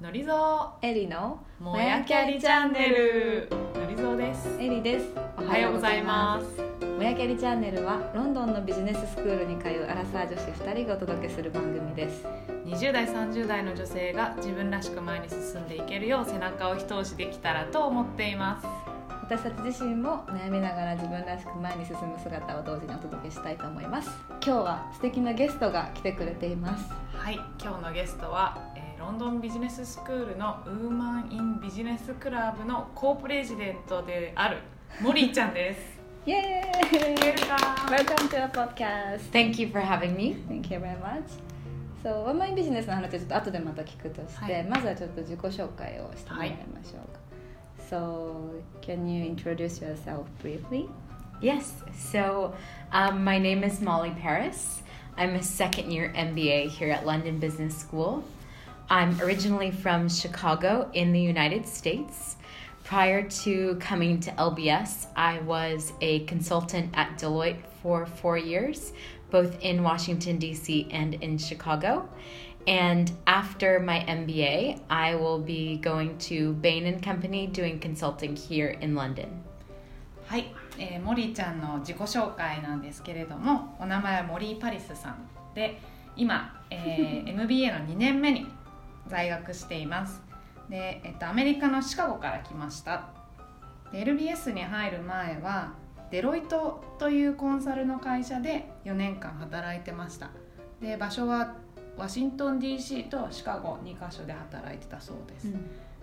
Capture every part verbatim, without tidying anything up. のりぞーえりのもやきゃりチャンネル、のりぞーですえりです。おはようございます。もやきゃりチャンネルはロンドンのビジネススクールに通うアラサー女子ふたりがお届けする番組です。にじゅう代さんじゅう代の女性が自分らしく前に進んでいけるよう背中を一押しできたらと思っています。私たち自身も悩みながら自分らしく前に進む姿を同時にお届けしたいと思います。今日は素敵なゲストが来てくれています。はい、今日のゲストはロンドンビジネススクールのウーマン・イン・ビジネスクラブのコープレジデントであるモリーちゃんです。イエーイ！ Welcome to our podcast. Thank you for having me. Thank you very much. So, ウーマン・イン・ビジネスの話はちょっと後でまた聞くとして、はい、まずはちょっと自己紹介をしてもらいましょうか。はい、So, can you introduce yourself briefly? Yes. So, um, my name is Molly Paris. I'm a second year M B A here at London Business School.I'm originally from Chicago in the United States. Prior to coming to L B S, I was a consultant at Deloitte for four years, both in Washington, D C and in Chicago. And after my M B A, I will be going to Bain Company doing consulting here in London. はい、えー、モリーちゃんの自己紹介なんですけれども、お名前はモリー・パリスさんで、今、えー、M B A のにねんめに在学しています。で、えっと、アメリカのシカゴから来ました。で L B S に入る前はデロイトというコンサルの会社でよねんかん働いてました。で場所はワシントン D C とシカゴにか所で働いてたそうです、うん、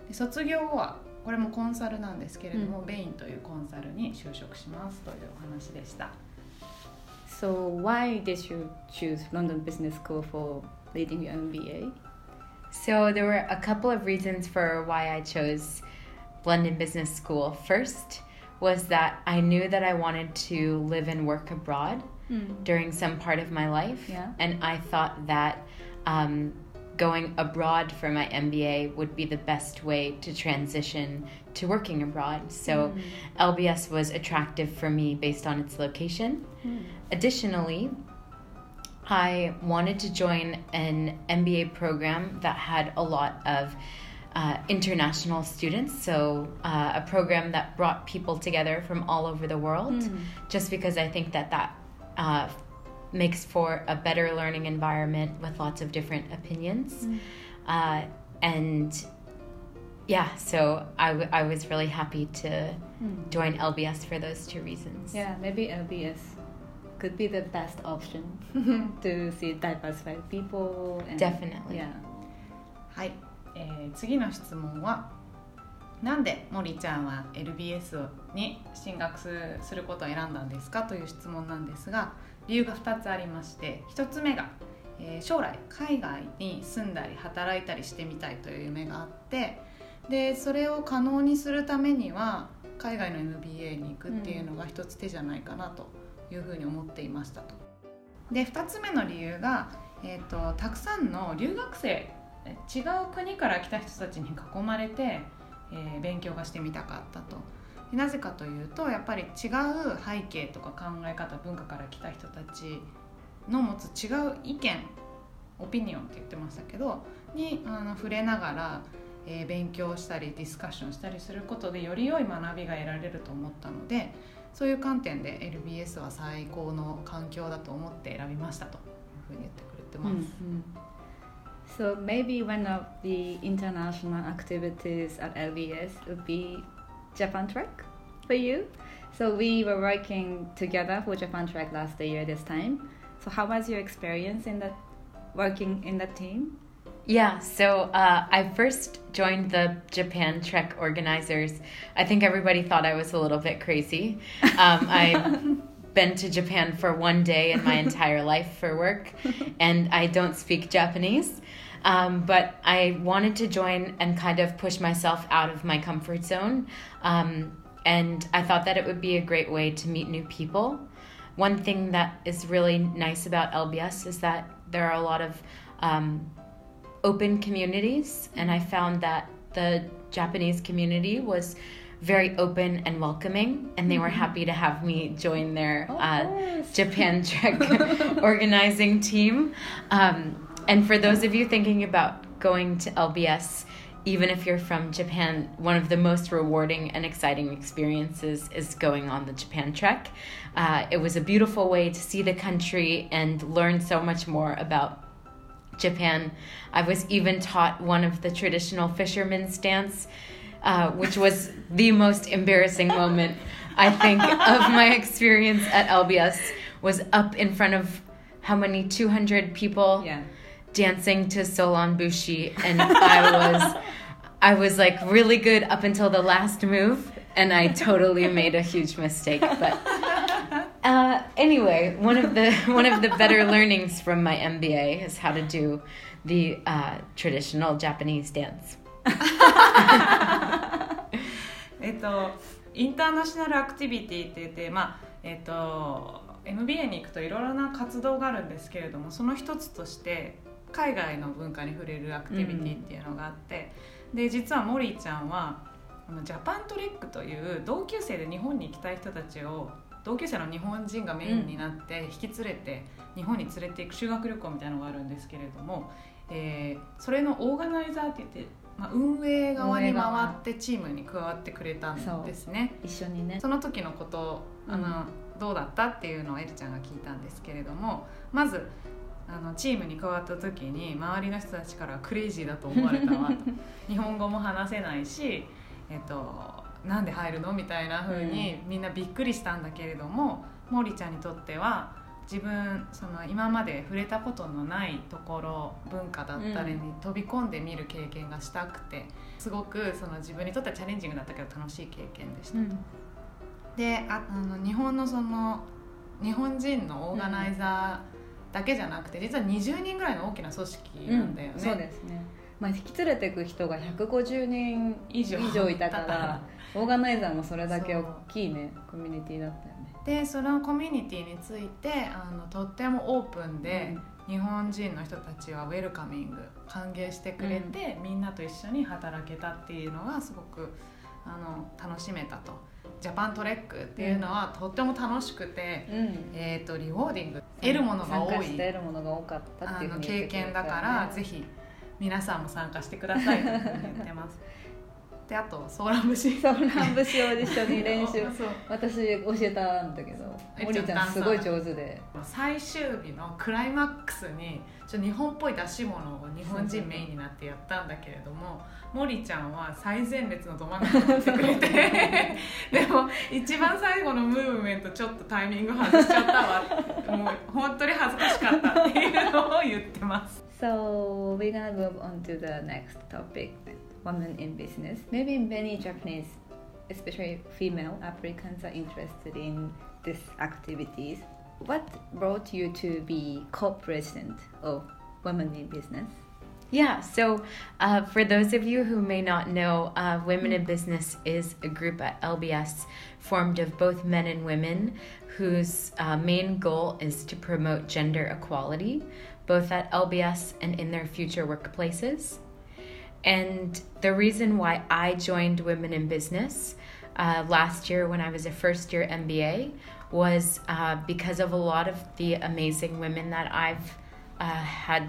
で卒業後はこれもコンサルなんですけれども、うん、ベインというコンサルに就職しますというお話でした。 So why did you choose London Business School for leading your M B A?So there were a couple of reasons for why I chose London Business School. First was that I knew that I wanted to live and work abroad mm. during some part of my life. Yeah. And I thought that um, going abroad for my M B A would be the best way to transition to working abroad. So mm. L B S was attractive for me based on its location. Mm. Additionally,I wanted to join an M B A program that had a lot of uh, international students, so uh, a program that brought people together from all over the world, mm. just because I think that that uh, makes for a better learning environment with lots of different opinions. Mm. Uh, and yeah, so I, w- I was really happy to mm. join L B S for those two reasons. Yeah, maybe L B S.could be the best option to see diversified people. And, Definitely. Yeah. はい、えー、次の質問は、なんでモリちゃんは L B S に進学することを選んだんですかという質問なんですが、理由がふたつありまして、ひとつめが、えー、将来海外に住んだり働いたりしてみたいという夢があって、でそれを可能にするためには海外の M B A に行くっていうのが一つ手じゃないかなと。うんいうふうに思っていましたと。でふたつめの理由が、えーと、たくさんの留学生違う国から来た人たちに囲まれて、えー、勉強がしてみたかったと。でなぜかというとやっぱり違う背景とか考え方文化から来た人たちの持つ違う意見オピニオンって言ってましたけどにあの触れながら、えー、勉強したりディスカッションしたりすることでより良い学びが得られると思ったのでそういう観点で L B S は最高の環境だと思って選びましたというふうに言ってくれてます。Mm-hmm. So maybe one of the international activities at L B S would be Japan Trek for you. So we were working together for Japan Trek last year this time. So how was your experience in that working in that team?Yeah, so uh, I first joined the Japan Trek organizers. I think everybody thought I was a little bit crazy. Um, I've been to Japan for one day in my entire life for work, and I don't speak Japanese. Um, but I wanted to join and kind of push myself out of my comfort zone. Um, and I thought that it would be a great way to meet new people. One thing that is really nice about L B S is that there are a lot of...、Um,open communities, and I found that the Japanese community was very open and welcoming, and they were happy to have me join their uh, Japan Trek organizing team. Um, and for those of you thinking about going to L B S, even if you're from Japan, one of the most rewarding and exciting experiences is going on the Japan Trek. Uh, it was a beautiful way to see the country and learn so much more about Japan. I was even taught one of the traditional fisherman's dance, uh, which was the most embarrassing moment, I think, of my experience at L B S, was up in front of how many, two hundred people, yeah, dancing to Solon Bushi, and I was, I was like really good up until the last move, and I totally made a huge mistake, but... Uh, anyway, one of the one of the better learnings from my M B A is how to do the uh, traditional Japanese dance. えっと、インターナショナルアクティビティって言って、まあ、えっと、エムビーエー に行くといろいろな活動があるんですけれども、その一つとして海外の文化に触れるアクティビティっていうのがあって、うん、で実はモリーちゃんはジャパントレックという同級生で日本に行きたい人たちを同級生の日本人がメインになって引き連れて日本に連れていく修学旅行みたいなのがあるんですけれども、えー、それのオーガナイザーって言って、まあ、運営側に回ってチームに加わってくれたんですね。一緒にね。その時のことあの、うん、どうだったっていうのをエリちゃんが聞いたんですけれども、まずあのチームに加わった時に周りの人たちからクレイジーだと思われたわと日本語も話せないし、えっとなんで入るのみたいな風にみんなびっくりしたんだけれども、モリちゃんにとっては自分その今まで触れたことのないところ文化だったりに飛び込んでみる経験がしたくて、すごくその自分にとってはチャレンジングだったけど楽しい経験でしたと、うん、でああの日本のその日本人のオーガナイザーだけじゃなくて実はにじゅうにんぐらいの大きな組織なんだよね、うん、そうですね。まあ、引き連れていく人がひゃくごじゅうにん以上いたからオーガナイザーもそれだけ大きいねコミュニティだったよね。でそのコミュニティについてあのとってもオープンで、うん、日本人の人たちはウェルカミング歓迎してくれて、うん、みんなと一緒に働けたっていうのがすごくあの楽しめたと。ジャパントレックっていうのはとっても楽しくて、うん、えーと、リウォーディング得るものが多い参加して得るものが多かったっていう風に言ってくれたよね。あの経験だからぜひ皆さんも参加してくださいと言ってますで、あとソーラン節ソーラン節を一緒に練習私教えたんだけどモリちゃんすごい上手で最終日のクライマックスにちょっと日本っぽい出し物を日本人メインになってやったんだけれども、モリちゃんは最前列のど真ん中に乗ってくれてでも一番最後のムーブメントちょっとタイミング外しちゃったわもう本当に恥ずかしかったっていうのを言ってます。So we're gonna move on to the next topic, women in business. Maybe many Japanese, especially female applicants, are interested in these activities. What brought you to be co-president of Women in Business? Yeah, so uh, for those of you who may not know, uh, Women in Business is a group at L B S formed of both men and women whose uh, main goal is to promote gender equality both at L B S and in their future workplaces. And the reason why I joined Women in Business uh, last year when I was a first-year M B A was uh, because of a lot of the amazing women that I've uh, had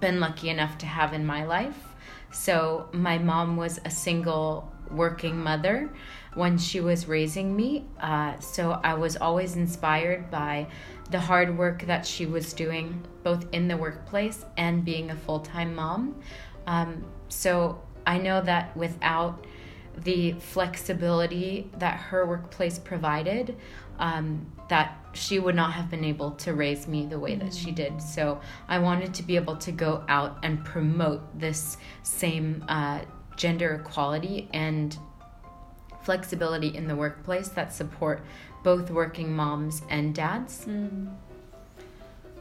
been lucky enough to have in my life. So my mom was a single working mother when she was raising me, uh, so I was always inspired by the hard work that she was doing both in the workplace and being a full-time mom. Um, so I know that without the flexibility that her workplace provided, um, that she would not have been able to raise me the way that she did. So I wanted to be able to go out and promote this same uh, gender equality and flexibility in the workplace that support both working moms and dads、うん、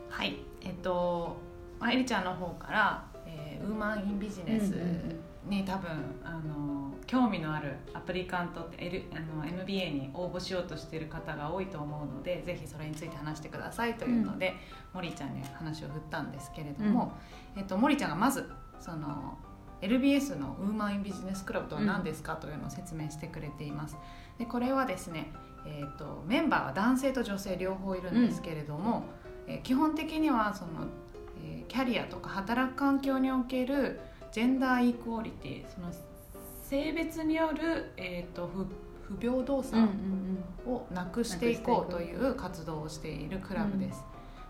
はい、えっと、まあ、エリちゃんの方から、えー、ウーマン・イン・ビジネスに、うんうんうん、多分あの興味のあるアプリカントって、L、あの エムビーエー に応募しようとしている方が多いと思うのでぜひそれについて話してくださいというので、うん、モリーちゃんに話を振ったんですけれども、うんえっと、モリーちゃんがまずそのエルビーエス のウーマン・イン・ビジネスクラブとは何ですかというのを説明してくれています。でこれはですね、えーと、メンバーは男性と女性両方いるんですけれども、うんえー、基本的にはその、えー、キャリアとか働く環境におけるジェンダーイクオリティ、その性別による、えーと、不, 不平等さをなくしていこうという活動をしているクラブです。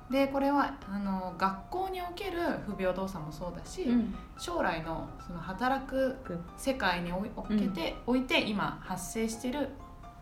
でこれはあの学校における不平等さもそうだし、うん、将来 の, その働く世界において、うん、おいて今発生している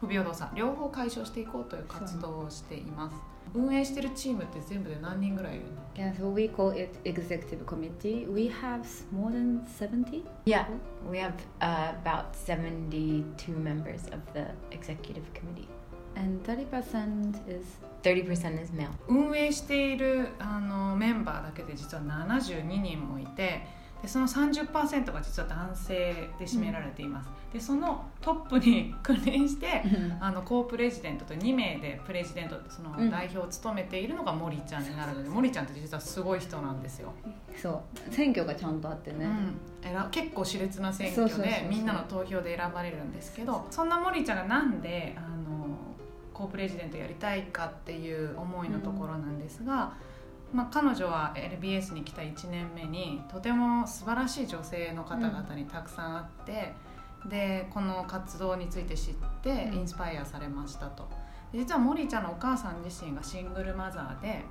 不平等さ両方解消していこうという活動をしています。運営しているチームって全部で何人ぐらいいるんだっけ？ Yeah, so we call it executive committee. We have more than seventy? Yeah, we have、uh, about seventy-two members of the executive committee.And 30% is 30% is male. 運営しているあのメンバーだけで実はseventy-two人もいて、でその thirty percent が実は男性で占められています。でそのトップに訓練してあのコープレジデントとに名でプレジデント、その代表を務めているのが森ちゃんになるので、森ちゃんって実はすごい人なんですよ。そう、選挙がちゃんとあってね、うん、えら結構熾烈な選挙で、そうそうそうそう、みんなの投票で選ばれるんですけど、そんな森ちゃんがなんであのコープレジデントやりたいかっていう思いのところなんですが、うん、まあ、彼女は エルビーエス に来たいちねんめにとても素晴らしい女性の方々にたくさん会って、うん、でこの活動について知ってインスパイアされましたと。実はモリちゃんのお母さん自身がシングルマザーで、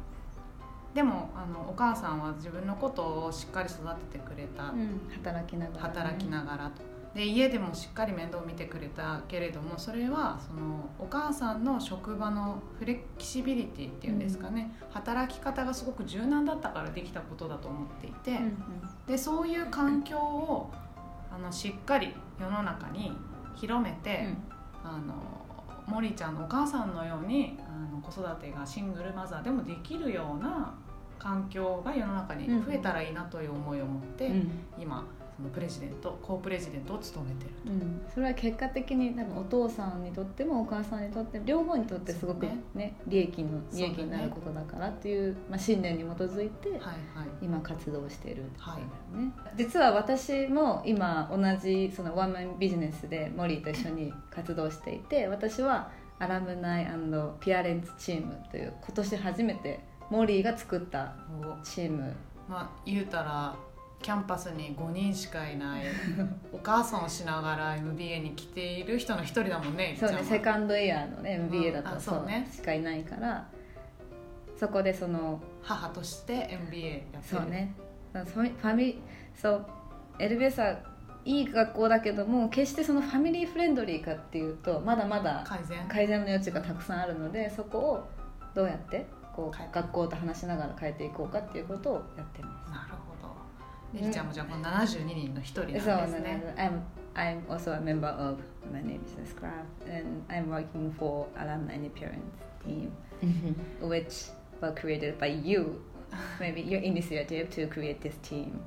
でもあのお母さんは自分のことをしっかり育ててくれた、うん、働きながら、ね、働きながらと。で家でもしっかり面倒を見てくれたけれども、それはそのお母さんの職場のフレキシビリティっていうんですかね、うん、働き方がすごく柔軟だったからできたことだと思っていて、うんうん、でそういう環境をあのしっかり世の中に広めて、うん、あのモリちゃんのお母さんのようにあの子育てがシングルマザーでもできるような環境が世の中に増えたらいいなという思いを持って、うんうん、今プレジデント、コープレジデントを務めていると、うん、それは結果的に多分お父さんにとってもお母さんにとっても両方にとってすごく、ねね、利益の利益になることだからっていう、まあ、信念に基づいて今活動しているんですよね、はいはい、実は私も今同じそのワンマンビジネスでモリーと一緒に活動していて、私はアラムナイ&ピアレンツチームという今年初めてモリーが作ったチーム、まあ、言うたらキャンパスにごにんしかいないお母さんをしながら エムビーエー に来ている人の一人だもんね。そうね、セカンドイヤーの、ね、エムビーエー だとそうしかいないから、うん、そ, そこでその母として エムビーエー やってる。そうね、ファミそう エルビーエス はいい学校だけども決してそのファミリーフレンドリーかっていうとまだまだ改善改善の余地がたくさんあるので、そこをどうやってこう学校と話しながら変えていこうかっていうことをやってます。なるほど。リリちゃんもじゃあこのseventy-two人の一人なんですね。そう、I'm I'm also a member of Women in Business Club and I'm working for Alumni and Parents Team, which were created by you. Maybe your initiative to create this team.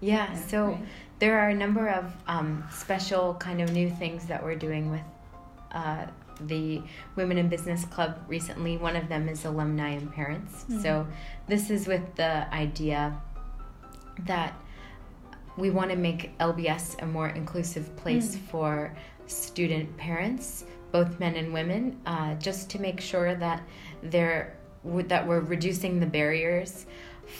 Yeah, so there are a number of um, special kind of new things that we're doing with uh, the Women in Business Club recently. One of them is Alumni and Parents. Mm-hmm. So this is with the idea that.We want to make L B S a more inclusive place mm. for student parents, both men and women, uh, just to make sure that they're, that we're reducing the barriers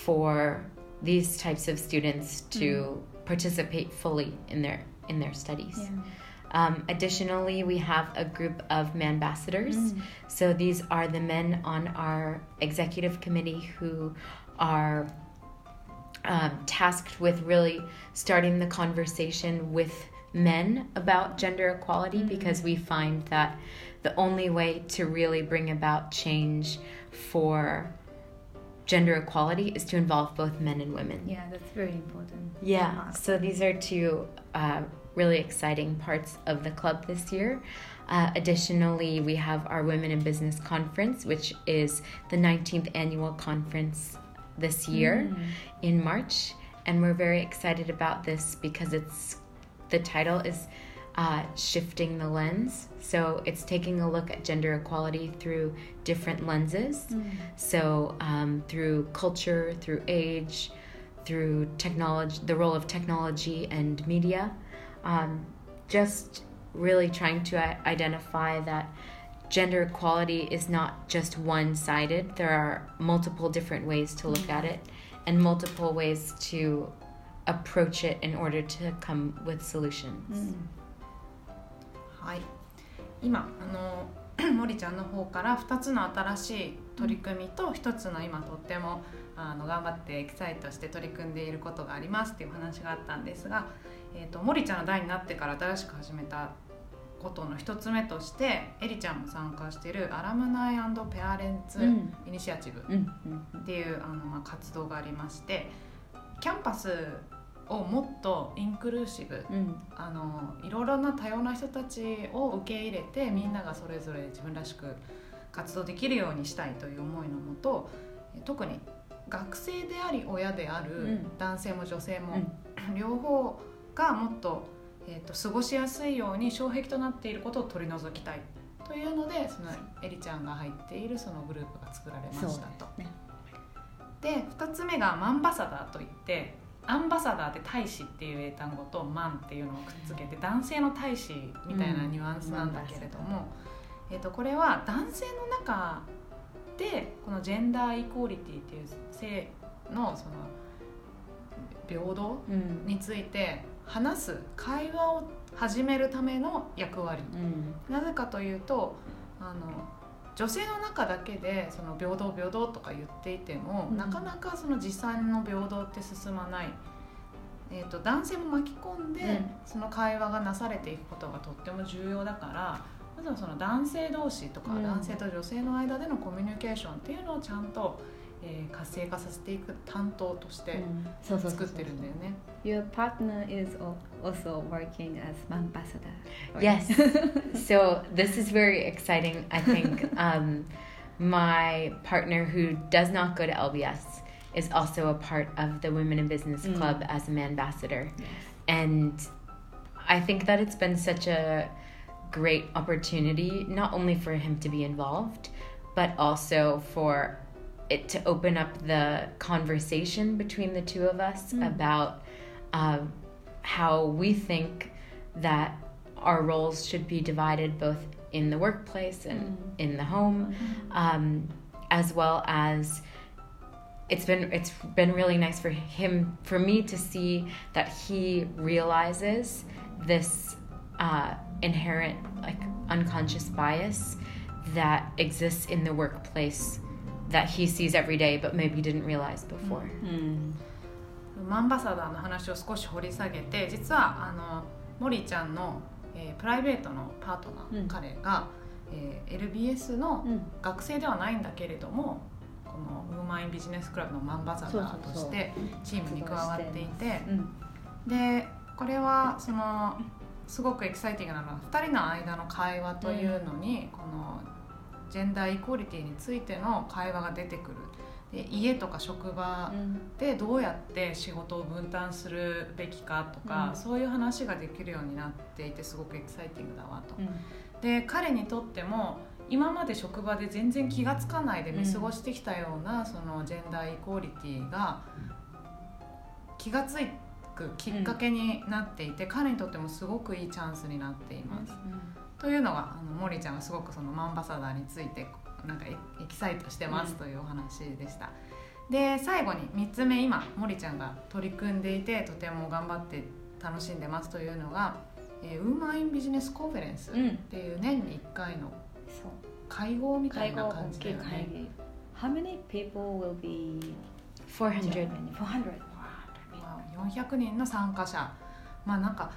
for these types of students to mm. participate fully in their, in their studies. Yeah. Um, additionally, we have a group of manbassadors. Mm. So these are the men on our executive committee who are...Um, tasked with really starting the conversation with men about gender equality mm-hmm. because we find that the only way to really bring about change for gender equality is to involve both men and women. Yeah, that's very important. Yeah, so these are two uh, really exciting parts of the club this year.Uh, additionally, we have our Women in Business Conference, which is the nineteenth annual conference.This year mm. in March, and we're very excited about this because it's the title is uh, Shifting the Lens. So it's taking a look at gender equality through different lenses. Mm. So um, through culture, through age, through technology, the role of technology and media. Um, just really trying to identify that.Gender equality is not just one-sided. There are multiple different ways to look at it and multiple ways to approach it in order to come with solutions、うん、はい、今あの森ちゃんの方からふたつの新しい取り組みとひとつの今とってもあの頑張ってエキサイトして取り組んでいることがありますっていう話があったんですが、えーと、森ちゃんの代になってから新しく始めたことの一つ目としてエリちゃんも参加しているアラムナイ&ペアレンツイニシアチブっていうあのまあ活動がありまして、キャンパスをもっとインクルーシブ、うん、あのいろいろな多様な人たちを受け入れてみんながそれぞれ自分らしく活動できるようにしたいという思いのもと、特に学生であり親である男性も女性も、うん、両方がもっとえー、と過ごしやすいように障壁となっていることを取り除きたいというので、そのエリちゃんが入っているそのグループが作られましたと。で、ね、でふたつめがマンバサダーといって、アンバサダーって大使っていう英単語とマンっていうのをくっつけて男性の大使みたいなニュアンスなんだけれども、うん、えー、とこれは男性の中でこのジェンダーイコーリティっていう性のその平等について、うん、話す会話を始めるための役割、うん、なぜかというとあの女性の中だけでその平等平等とか言っていても、うん、なかなかその実際の平等って進まない、えーと、男性も巻き込んで、うん、その会話がなされていくことがとっても重要だから、まずはその男性同士とか、うん、男性と女性の間でのコミュニケーションっていうのをちゃんと活性化させていく担当として作ってるんだよね。Your partner is also working as ambassador. Yes. So this is very exciting. I think、um, my partner who does not go to L B S is also a part of the Women in Business Club、mm. as an ambassador.、Yes. And I think that it's been such a great opportunity, not only for him to be involved, but also for it to open up the conversation between the two of us、mm. about、uh, how we think that our roles should be divided both in the workplace and、mm. in the home、mm. um, as well as it's been, it's been really nice for him, for me to see that he realizes this、uh, inherent like unconscious bias that exists in the workplace that he sees every day, but maybe didn't realize before. マンバサダーの話を少し掘り下げて、実はあのモリちゃんの、えー、プライベートのパートナー、うん、彼が、えー、エルビーエス の学生ではないんだけれども、うん、このウーマンインビジネスクラブのマンバサダーとしてチームに加わっていて、うん、でこれはそのすごくエキサイティングなのはふたりの間の会話というのに、うん、このジェンダーイコリティについての会話が出てくる。で、家とか職場でどうやって仕事を分担するべきかとか、うん、そういう話ができるようになっていてすごくエキサイティングだわと、うん、で彼にとっても今まで職場で全然気がつかないで見過ごしてきたような、うん、そのジェンダーイコリティが気がつくきっかけになっていて、うん、彼にとってもすごくいいチャンスになっています、うん、というのがあのモリちゃんはすごくそのマンバサダーについてなんかエキサイトしてますというお話でした、うん、で最後にみっつめ、今モリちゃんが取り組んでいてとても頑張って楽しんでますというのが、えー、ウーマンインビジネスコンフェレンスっていう年にいっかいの会合みたいな感じだよね。会合、How many people will be よんひゃく よんひゃくにんの参加者、まあなんか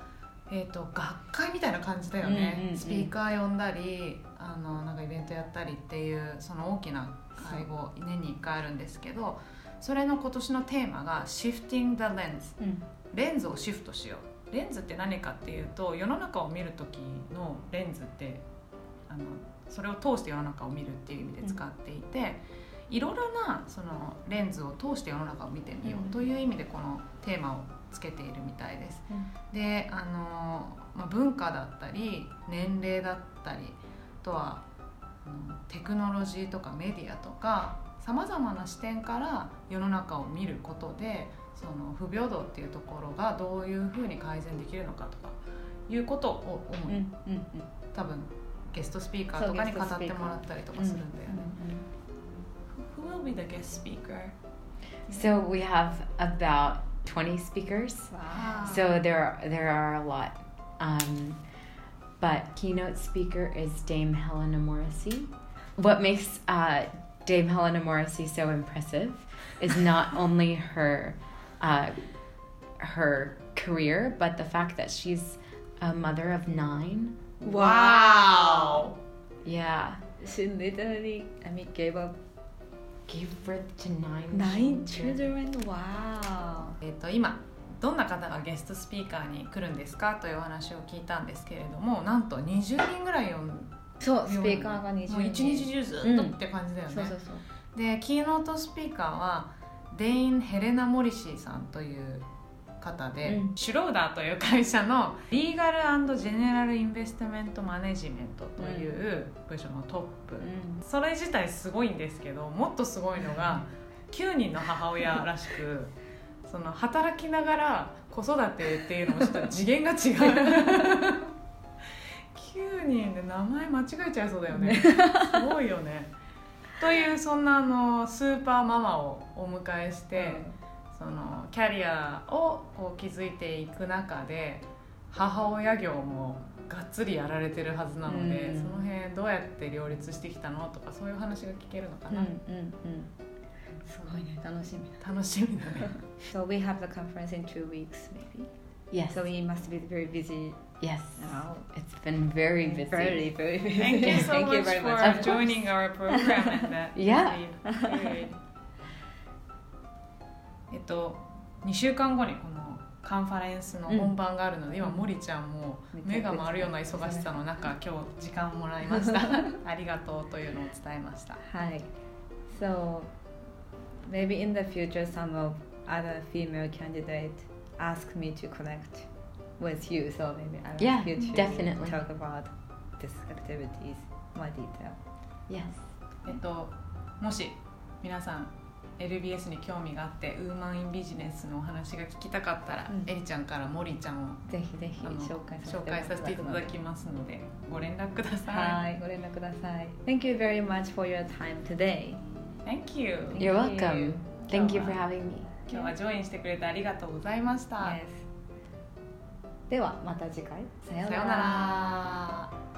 えー、と学会みたいな感じだよね、うんうんうん、スピーカー呼んだりあのなんかイベントやったりっていうその大きな会合年にいっかいあるんですけど、それの今年のテーマが Shifting the Lens、うん、レンズをシフトしよう。レンズって何かっていうと、世の中を見る時のレンズってあのそれを通して世の中を見るっていう意味で使っていて、いろいろなそのレンズを通して世の中を見てみようという意味でこのテーマをつけているみたいです、うん、であの、まあ、文化だったり年齢だったり、あとはあのテクノロジーとかメディアとかさまざまな視点から世の中を見ることで、その不平等っていうところがどういうふうに改善できるのかとかいうことを主に、うんうんうん、多分ゲストスピーカーとかに語ってもらったりとかするんだよね、うんうんうん、Who will be the guest speaker? So we have about twenty speakers. Wow. So there are, there are a lot. Um, but keynote speaker is Dame Helena Morrissey. What makes uh, Dame Helena Morrissey so impressive is not only her uh, her career, but the fact that she's a mother of nine. Wow. Yeah. She literally, I mean, gave up. Gave birth to nine. Nine children. Wow. えっと今どんな方がゲストスピーカーに来るんですかというお話を聞いたんですけれども、なんとにじゅうにんぐらい呼んで。そう、スピーカーがにじゅうにん。もう一日中ずっとって感じだよね。うん、そうそうそう。で、キーノートスピーカーはデイン・ヘレナ・モリシーさんという方で、うん、シュローダーという会社のリーガル&ジェネラルインベストメントマネジメントという部署のトップ、うん、それ自体すごいんですけど、もっとすごいのがきゅうにんの母親らしくその働きながら子育てっていうのもちょっと次元が違うきゅうにんで名前間違えちゃいそうだよね。すごいよねというそんなあのスーパーママをお迎えして、うん、そのキャリアをこう築いていく中で母親業もがっつりやられてるはずなので、うん、その辺どうやって両立してきたのとかそういう話が聞けるのかな、うんうんうん、すごいね、楽しみだ楽しみだねSo we have the conference in two weeks maybe? Yes. So we must be very busy. Yes. Now. It's been very busy. Very, very busy. Thank you so Thank much you very for much. joining our program at that yeah. period. えっと、にしゅうかんごにこのカンファレンスの本番があるので、うん、今モリちゃんも目が回るような忙しさの中、うん、今日時間をもらいましたありがとうというのを伝えました。はい。So maybe in the future some of other female candidate ask me to connect with you, so maybe I will yeah, future definitely talk about these activities more detail. Yes. えっともし皆さんエルビーエス に興味があってウーマン・イン・ビジネスのお話が聞きたかったら、うん、エリちゃんからモリちゃんをぜひぜひ紹介させていただきますのでご連絡ください。はい、ご連絡ください。 Thank you very much for your time today. Thank you. You're welcome. Thank you for having me. 今日はジョインしてくれてありがとうございました。Yes. ではまた次回。さようなら。